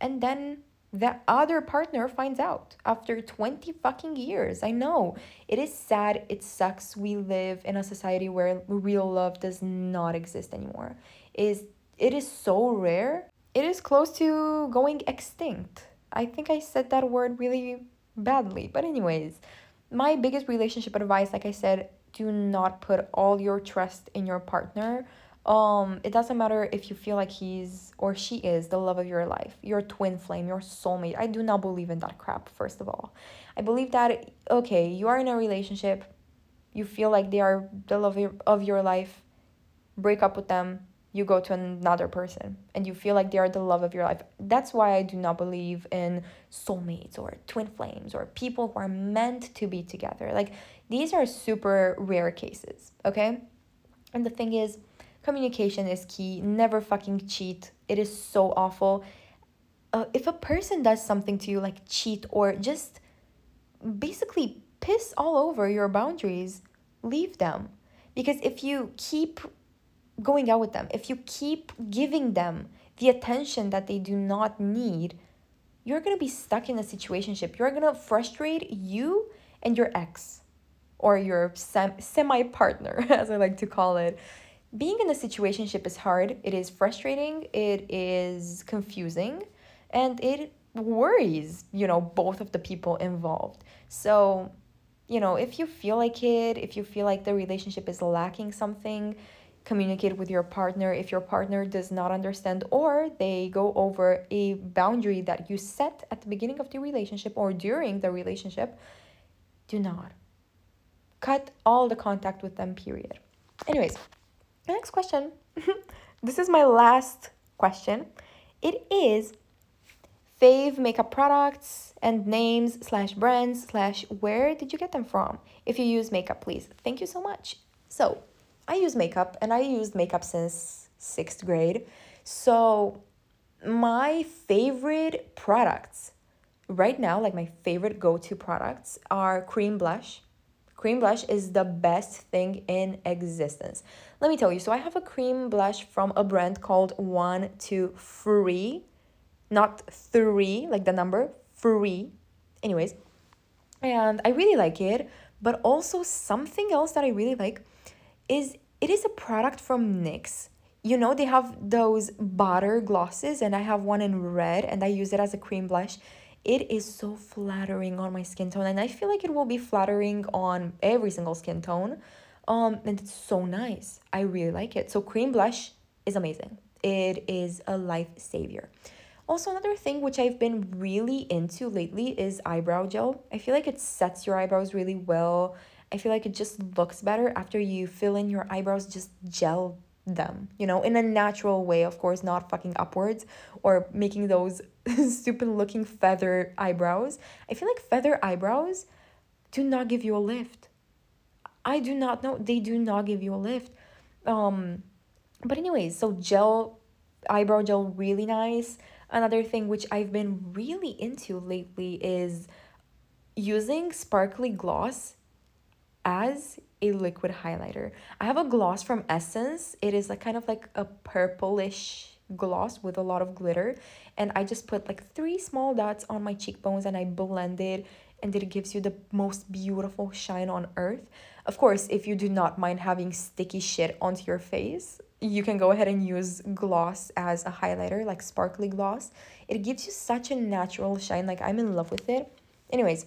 and then the other partner finds out after twenty fucking years. I know, it is sad, it sucks. We live in a society where real love does not exist anymore. It is it is so rare, it is close to going extinct. I think I said that word really badly, but anyways, my biggest relationship advice, like I said, do not put all your trust in your partner. Um, it doesn't matter if you feel like he's or she is the love of your life, your twin flame, your soulmate. I do not believe in that crap, first of all. I believe that, okay, you are in a relationship, you feel like they are the love of your life, break up with them, you go to another person, and you feel like they are the love of your life. That's why I do not believe in soulmates or twin flames or people who are meant to be together. Like, these are super rare cases, okay? And the thing is, communication is key. Never fucking cheat. It is so awful. Uh, if a person does something to you, like cheat or just basically piss all over your boundaries, leave them. Because if you keep going out with them, if you keep giving them the attention that they do not need, you're going to be stuck in a situationship. You're going to frustrate you and your ex, or your sem- semi-partner, as I like to call it. Being in a situationship is hard, it is frustrating, it is confusing, and it worries, you know, both of the people involved. So, you know, if you feel like it, if you feel like the relationship is lacking something, communicate with your partner. If your partner does not understand or they go over a boundary that you set at the beginning of the relationship or during the relationship, do not. Cut all the contact with them, period. Anyways. Next question. This is my last question. It is fave makeup products and names slash brands slash where did you get them from? If you use makeup, please. Thank you so much. So I use makeup, and I used makeup since sixth grade. So my favorite products right now, like my favorite go-to products, are cream blush. Cream blush is the best thing in existence. Let me tell you. So I have a cream blush from a brand called One Two Free. Not three, like the number, free. Anyways. And I really like it. But also something else that I really like is it is a product from NYX. You know, they have those butter glosses, and I have one in red, and I use it as a cream blush. It is so flattering on my skin tone, and I feel like it will be flattering on every single skin tone. Um, and it's so nice. I really like it. So cream blush is amazing. It is a life savior. Also, another thing which I've been really into lately is eyebrow gel. I feel like it sets your eyebrows really well. I feel like it just looks better after you fill in your eyebrows, just gel them, you know, in a natural way, of course, not fucking upwards or making those stupid looking feather eyebrows. I feel like feather eyebrows do not give you a lift. I do not know. They do not give you a lift. Um, but anyways, so gel, eyebrow gel, really nice. Another thing which I've been really into lately is using sparkly gloss as a liquid highlighter. I have a gloss from Essence. It is like kind of like a purplish gloss with a lot of glitter. And I just put like three small dots on my cheekbones and I blend it. And it gives you the most beautiful shine on earth. Of course, if you do not mind having sticky shit onto your face, you can go ahead and use gloss as a highlighter, like sparkly gloss. It gives you such a natural shine. Like, I'm in love with it. Anyways,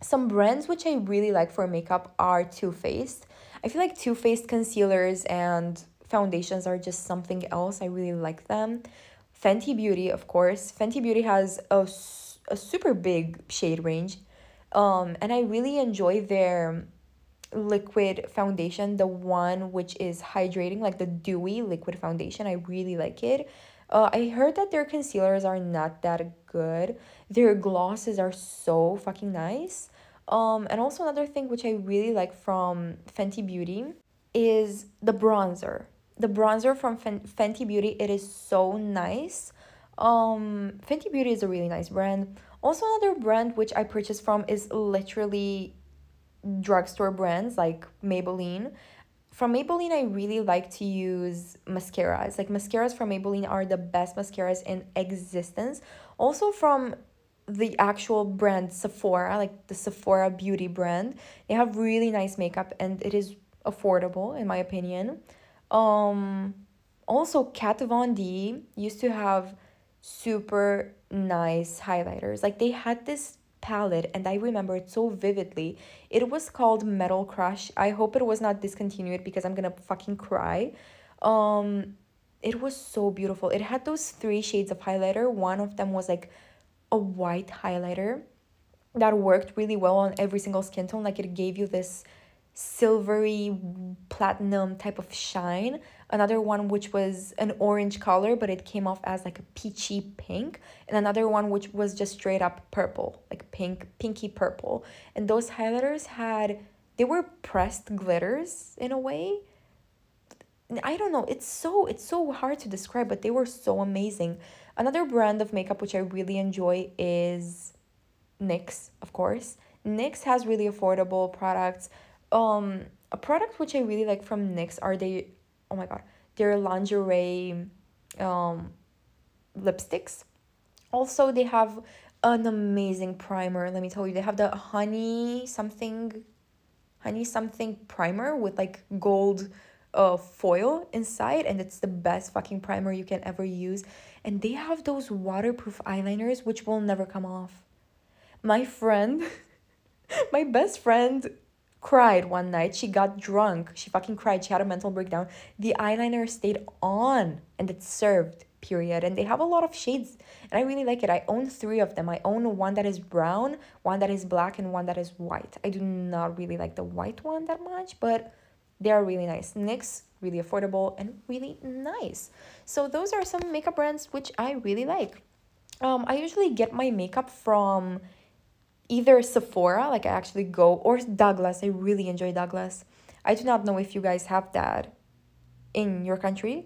some brands which I really like for makeup are Too Faced. I feel like Too Faced concealers and foundations are just something else. I really like them. Fenty Beauty, of course. Fenty Beauty has a, a super big shade range. Um, and I really enjoy their liquid foundation, the one which is hydrating, like the dewy liquid foundation. I really like it. Uh, I heard that their concealers are not that good. Their glosses are so fucking nice. Um, and also another thing which I really like from Fenty Beauty is the bronzer. The bronzer from Fen- Fenty Beauty, it is so nice. Um, Fenty Beauty is a really nice brand. Also, another brand which I purchased from is literally drugstore brands like Maybelline. From Maybelline, I really like to use mascaras. Like, mascaras from Maybelline are the best mascaras in existence. Also, from the actual brand Sephora, like the Sephora beauty brand, they have really nice makeup and it is affordable, in my opinion. Um, also, Kat Von D used to have super nice highlighters. Like, they had this palette and I remember it so vividly. It was called Metal Crush. I hope it was not discontinued because I'm gonna fucking cry. Um it was so beautiful. It had those three shades of highlighter. One of them was like a white highlighter that worked really well on every single skin tone. Like, it gave you this silvery platinum type of shine. Another one which was an orange color, but it came off as like a peachy pink, and another one which was just straight up purple, like pink pinky purple. And those highlighters had, they were pressed glitters in a way. I don't know, it's so it's so hard to describe, but they were so amazing. Another brand of makeup which I really enjoy is N Y X, of course. N Y X has really affordable products. Um, a product which I really like from N Y X are they, oh my god, their lingerie um, lipsticks. Also, they have an amazing primer. Let me tell you, they have the honey something, honey something primer with like gold uh, foil inside. And it's the best fucking primer you can ever use. And they have those waterproof eyeliners which will never come off. My friend, my best friend, cried one night. She got drunk. She fucking cried. She had a mental breakdown. The eyeliner stayed on and it served, period. And they have a lot of shades and I really like it. I own three of them. I own one that is brown, one that is black, and one that is white. I do not really like the white one that much, but they are really nice. N Y X, really affordable and really nice. So those are some makeup brands which I really like. Um, I usually get my makeup from either Sephora, like I actually go, or Douglas. I really enjoy Douglas. I do not know if you guys have that in your country.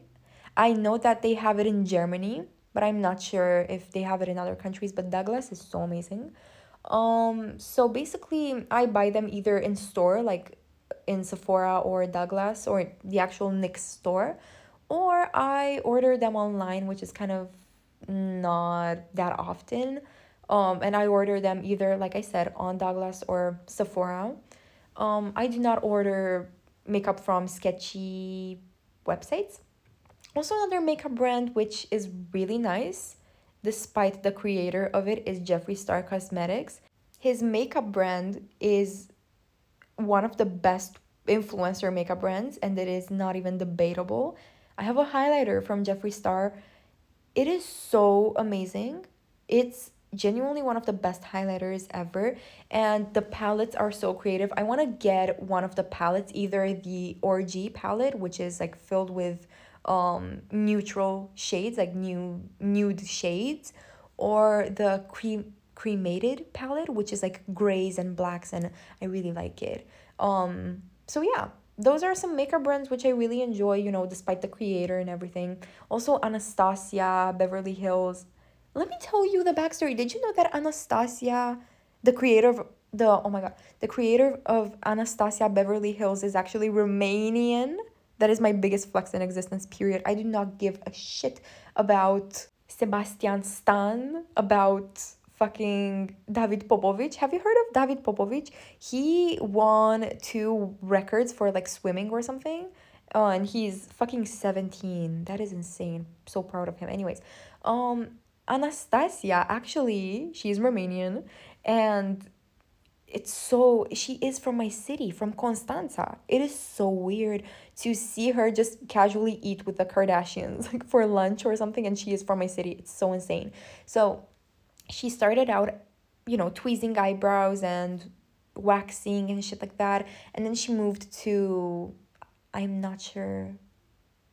I know that they have it in Germany, but I'm not sure if they have it in other countries. But Douglas is so amazing. Um, so basically, I buy them either in store, like in Sephora or Douglas, or the actual N Y X store, or I order them online, which is kind of not that often. Um, and I order them either, like I said, on Douglas or Sephora. Um, I do not order makeup from sketchy websites. Also, another makeup brand which is really nice, despite the creator of it, is Jeffree Star Cosmetics. His makeup brand is one of the best influencer makeup brands, and it is not even debatable. I have a highlighter from Jeffree Star. It is so amazing. It's genuinely one of the best highlighters ever, and the palettes are so creative. I want to get one of the palettes, either the Orgy palette, which is like filled with um neutral shades, like new nude shades, or the cream cremated palette, which is like grays and blacks, and I really like it. Um so yeah, those are some makeup brands which I really enjoy, you know, despite the creator and everything. Also Anastasia Beverly Hills. Let me tell you the backstory. Did you know that Anastasia, the creator of the, oh my god, the creator of Anastasia Beverly Hills is actually Romanian? That is my biggest flex in existence, period. I do not give a shit about Sebastian Stan, about fucking David Popovici. Have you heard of David Popovici? He won two records for like swimming or something. Oh, and he's fucking seventeen. That is insane. So proud of him. Anyways, um... Anastasia, actually, she's Romanian, and it's so, she is from my city, from Constanța. It is so weird to see her just casually eat with the Kardashians, like for lunch or something, and she is from my city. It's so insane. So she started out, you know, tweezing eyebrows and waxing and shit like that, and then she moved to, I'm not sure,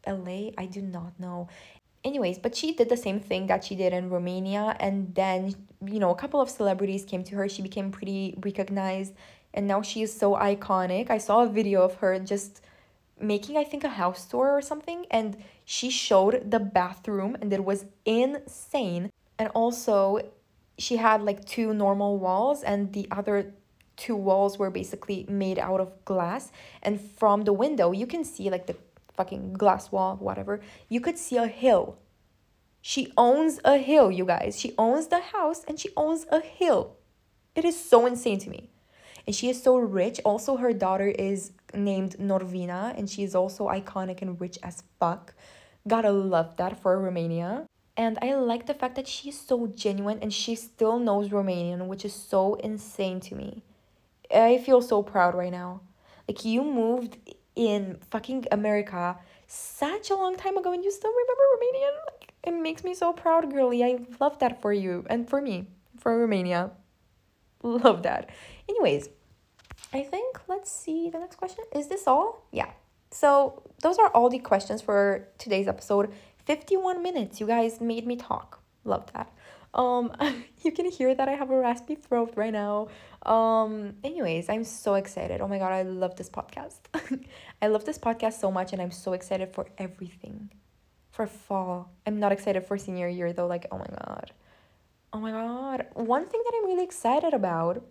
L A? I do not know. Anyways, but she did the same thing that she did in Romania, and then, you know, a couple of celebrities came to her. She became pretty recognized, and now she is so iconic. I saw a video of her just making, I think, a house tour or something, and she showed the bathroom, and it was insane. And also, she had like two normal walls, and the other two walls were basically made out of glass, and from the window, you can see like the fucking glass wall, whatever, you could see a hill. She owns a hill, you guys. She owns the house and she owns a hill. It is so insane to me. And she is so rich. Also, her daughter is named Norvina, and she is also iconic and rich as fuck. Gotta love that for Romania. And I like the fact that she's so genuine and she still knows Romanian, which is so insane to me. I feel so proud right now. Like, you moved in fucking America such a long time ago and you still remember Romanian? Like, it makes me so proud, girly. I love that for you and for me, for Romania. Love that. Anyways, I think, let's see, the next question. Is this all? Yeah. So those are all the questions for today's episode. fifty-one minutes, you guys made me talk. Love that. Um, you can hear that I have a raspy throat right now. Um, anyways, I'm so excited. Oh my god, I love this podcast. I love this podcast so much, and I'm so excited for everything. For fall. I'm not excited for senior year though, like, oh my god. Oh my god. One thing that I'm really excited about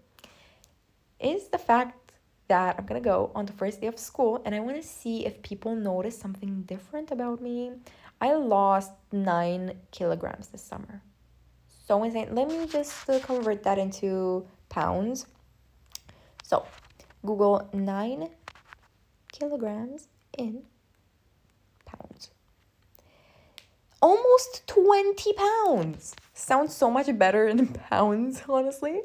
is the fact that I'm gonna go on the first day of school, and I want to see if people notice something different about me. I lost nine kilograms this summer. So insane. Let me just uh, convert that into pounds. So Google nine kilograms in pounds. Almost twenty pounds. Sounds so much better in pounds, honestly.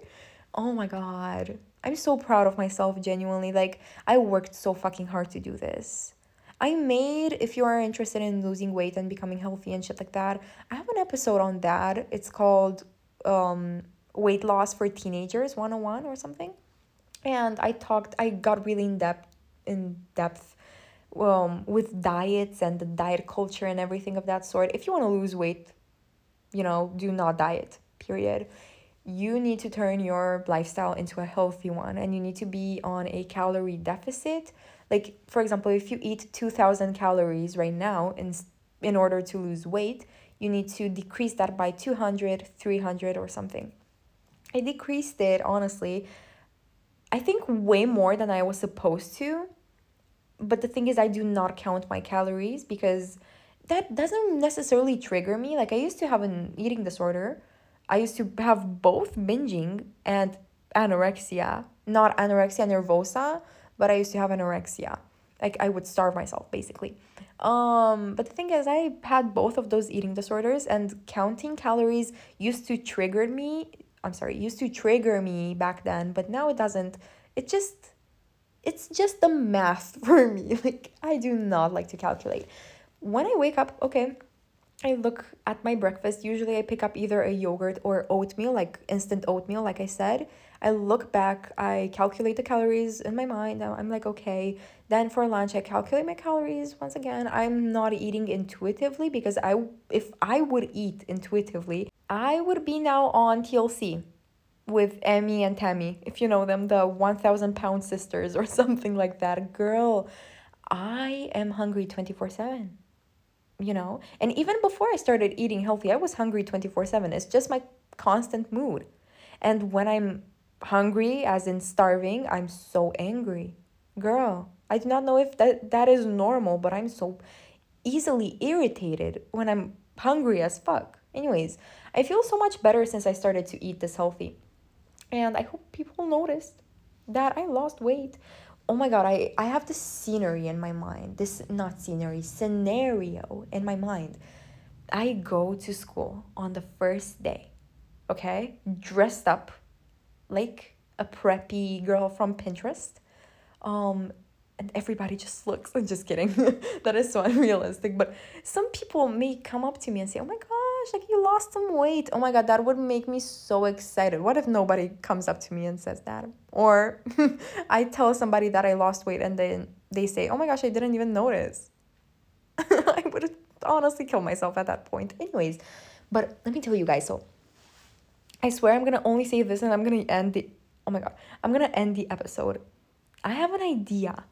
Oh my god. I'm so proud of myself, genuinely. Like, I worked so fucking hard to do this. I made, if you are interested in losing weight and becoming healthy and shit like that, I have an episode on that. It's called um, Weight Loss for Teenagers one oh one or something. And I talked, I got really in depth, in depth um, with diets and the diet culture and everything of that sort. If you want to lose weight, you know, do not diet, period. You need to turn your lifestyle into a healthy one, and you need to be on a calorie deficit. Like, for example, if you eat two thousand calories right now in, in order to lose weight, you need to decrease that by two hundred, three hundred or something. I decreased it, honestly, I think way more than I was supposed to. But the thing is, I do not count my calories because that doesn't necessarily trigger me. Like, I used to have an eating disorder. I used to have both binging and anorexia. Not anorexia nervosa, but I used to have anorexia. Like, I would starve myself, basically. Um, but the thing is, I had both of those eating disorders, and counting calories used to trigger me. I'm sorry, used to trigger me back then, but now it doesn't. It just, it's just the math for me. Like, I do not like to calculate. When I wake up, okay, I look at my breakfast. Usually I pick up either a yogurt or oatmeal, like instant oatmeal, like I said. I look back, I calculate the calories in my mind. I'm like, okay. Then for lunch, I calculate my calories. Once again, I'm not eating intuitively because I, if I would eat intuitively, I would be now on T L C with Emmy and Tammy, if you know them, the one thousand pound sisters or something like that. Girl, I am hungry twenty-four seven. You know, and even before I started eating healthy, I was hungry twenty-four seven. It's just my constant mood. And when I'm hungry, as in starving, I'm so angry. Girl, I do not know if that, that is normal, but I'm so easily irritated when I'm hungry as fuck. Anyways, I feel so much better since I started to eat this healthy. And I hope people noticed that I lost weight. Oh my God, I, I have this scenery in my mind. This, not scenery, scenario in my mind. I go to school on the first day, okay? Dressed up like a preppy girl from Pinterest. Um, and everybody just looks, I'm just kidding. That is so unrealistic. But some people may come up to me and say, oh my gosh, like you lost some weight. Oh my God, that would make me so excited. What if nobody comes up to me and says that? Or I tell somebody that I lost weight and then they say, oh my gosh, I didn't even notice. I would honestly kill myself at that point. Anyways, but let me tell you guys, so I swear I'm going to only say this and I'm going to end the, oh my God, I'm going to end the episode. I have an idea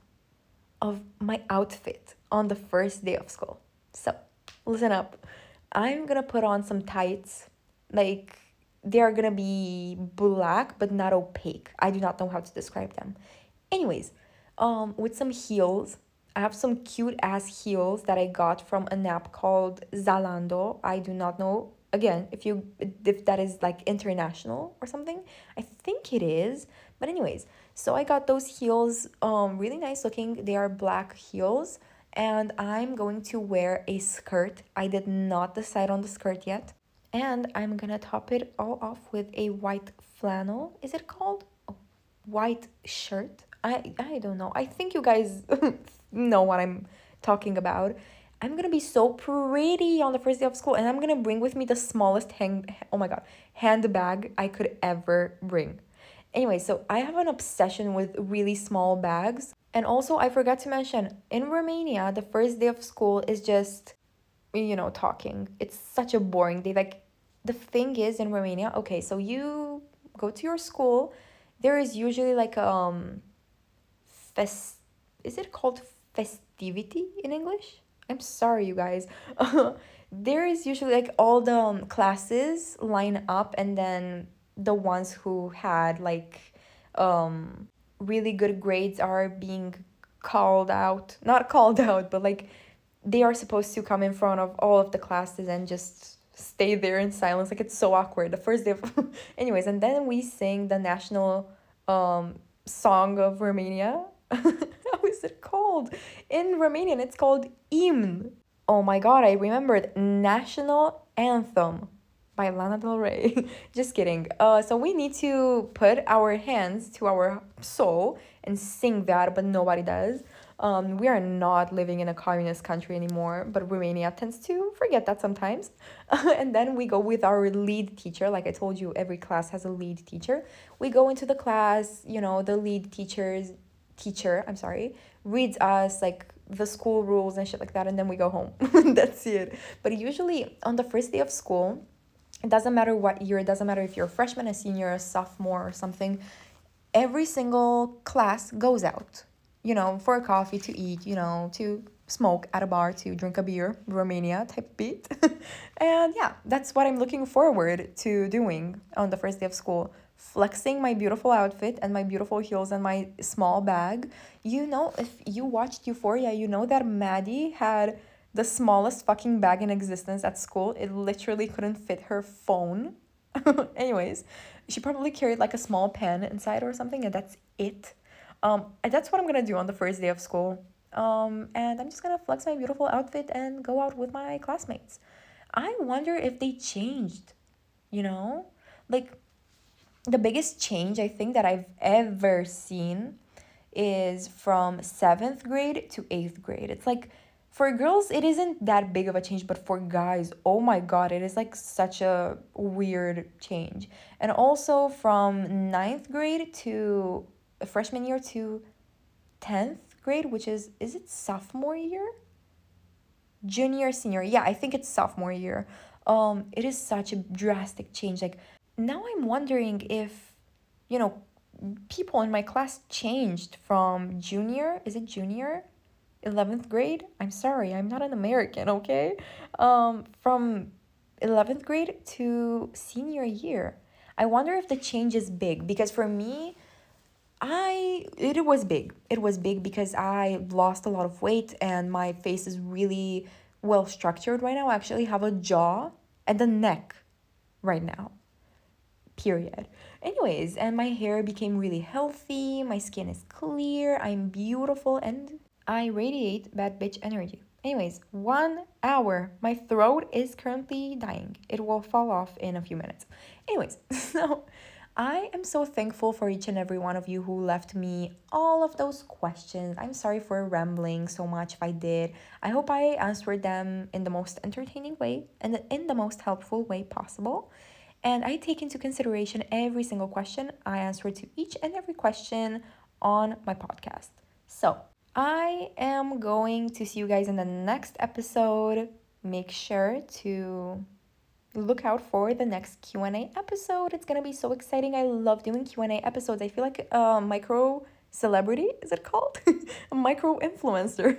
of my outfit on the first day of school. So listen up. I'm going to put on some tights, like, they are going to be black, but not opaque. I do not know how to describe them. Anyways, um, with some heels. I have some cute-ass heels that I got from an app called Zalando. I do not know, again, if you if that is, like, international or something. I think it is. But anyways, so I got those heels, um, really nice looking. They are black heels. And I'm going to wear a skirt. I did not decide on the skirt yet. And I'm gonna top it all off with a white flannel. Is it called? Oh, white shirt? I, I don't know. I think you guys know what I'm talking about. I'm gonna be so pretty on the first day of school. And I'm gonna bring with me the smallest hang- oh my God, handbag I could ever bring. Anyway, so I have an obsession with really small bags. And also, I forgot to mention, in Romania, the first day of school is just, you know, talking. It's such a boring day. Like, the thing is, in Romania, okay, so you go to your school, there is usually like um fest is it called festivity in English? I'm sorry, you guys. There is usually like all the um, classes line up, and then the ones who had like um really good grades are being called out, not called out, but like they are supposed to come in front of all of the classes and just stay there in silence. Like, it's so awkward. The first day of... Anyways, and then we sing the national um song of Romania. How is it called? In Romanian, it's called Imn. Oh my God, I remembered. National Anthem by Lana Del Rey. Just kidding. Uh, so we need to put our hands to our soul and sing that, but nobody does. Um, we are not living in a communist country anymore, but Romania tends to forget that sometimes. And then we go with our lead teacher. Like I told you, every class has a lead teacher. We go into the class, you know, the lead teacher's teacher, I'm sorry, reads us like the school rules and shit like that. And then we go home. That's it. But usually on the first day of school, it doesn't matter what year, it doesn't matter if you're a freshman, a senior, a sophomore or something, every single class goes out, you know, for a coffee, to eat, you know, to smoke at a bar, to drink a beer, Romania type beat. And yeah, that's what I'm looking forward to doing on the first day of school. Flexing my beautiful outfit and my beautiful heels and my small bag. You know, if you watched Euphoria, you know that Maddie had the smallest fucking bag in existence at school. It literally couldn't fit her phone. Anyways, she probably carried like a small pen inside or something, and that's it. Um, that's what I'm gonna do on the first day of school. Um, and I'm just gonna flex my beautiful outfit and go out with my classmates. I wonder if they changed, you know? Like, the biggest change I think that I've ever seen is from seventh grade to eighth grade. It's like For girls, it isn't that big of a change, but for guys, oh my god, it is like such a weird change. And also from ninth grade to freshman year to tenth grade, which is, is it sophomore year? Junior, senior, yeah, I think it's sophomore year. Um, it is such a drastic change. Like, now I'm wondering if, you know, people in my class changed from junior, is it junior? eleventh grade? I'm sorry, I'm not an American, okay? Um, from eleventh grade to senior year. I wonder if the change is big, because for me, I it was big. It was big because I lost a lot of weight and my face is really well structured right now. I actually have a jaw and a neck right now. Period. Anyways, and my hair became really healthy, my skin is clear, I'm beautiful, and I radiate bad bitch energy. Anyways, one hour. My throat is currently dying. It will fall off in a few minutes. Anyways, so I am so thankful for each and every one of you who left me all of those questions. I'm sorry for rambling so much if I did. I hope I answered them in the most entertaining way and in the most helpful way possible. And I take into consideration every single question. I answer to each and every question on my podcast. So I am going to see you guys in the next episode. Make sure to look out for the next Q and A episode. It's going to be so exciting. I love doing Q and A episodes. I feel like a micro celebrity, is it called? A micro influencer.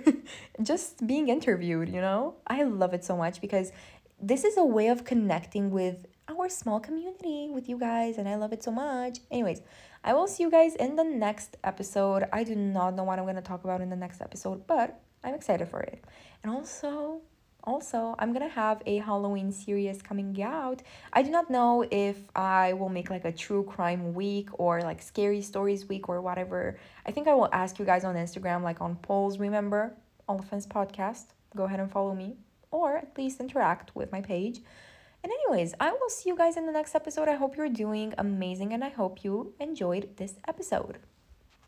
Just being interviewed, you know? I love it so much because this is a way of connecting with our small community, with you guys, and I love it so much. Anyways, I will see you guys in the next episode. I do not know what I'm going to talk about in the next episode, but I'm excited for it. And also, also, I'm going to have a Halloween series coming out. I do not know if I will make like a true crime week or like scary stories week or whatever. I think I will ask you guys on Instagram, like on polls, remember? All Offense Podcast. Go ahead and follow me or at least interact with my page. And anyways, I will see you guys in the next episode. I hope you're doing amazing and I hope you enjoyed this episode.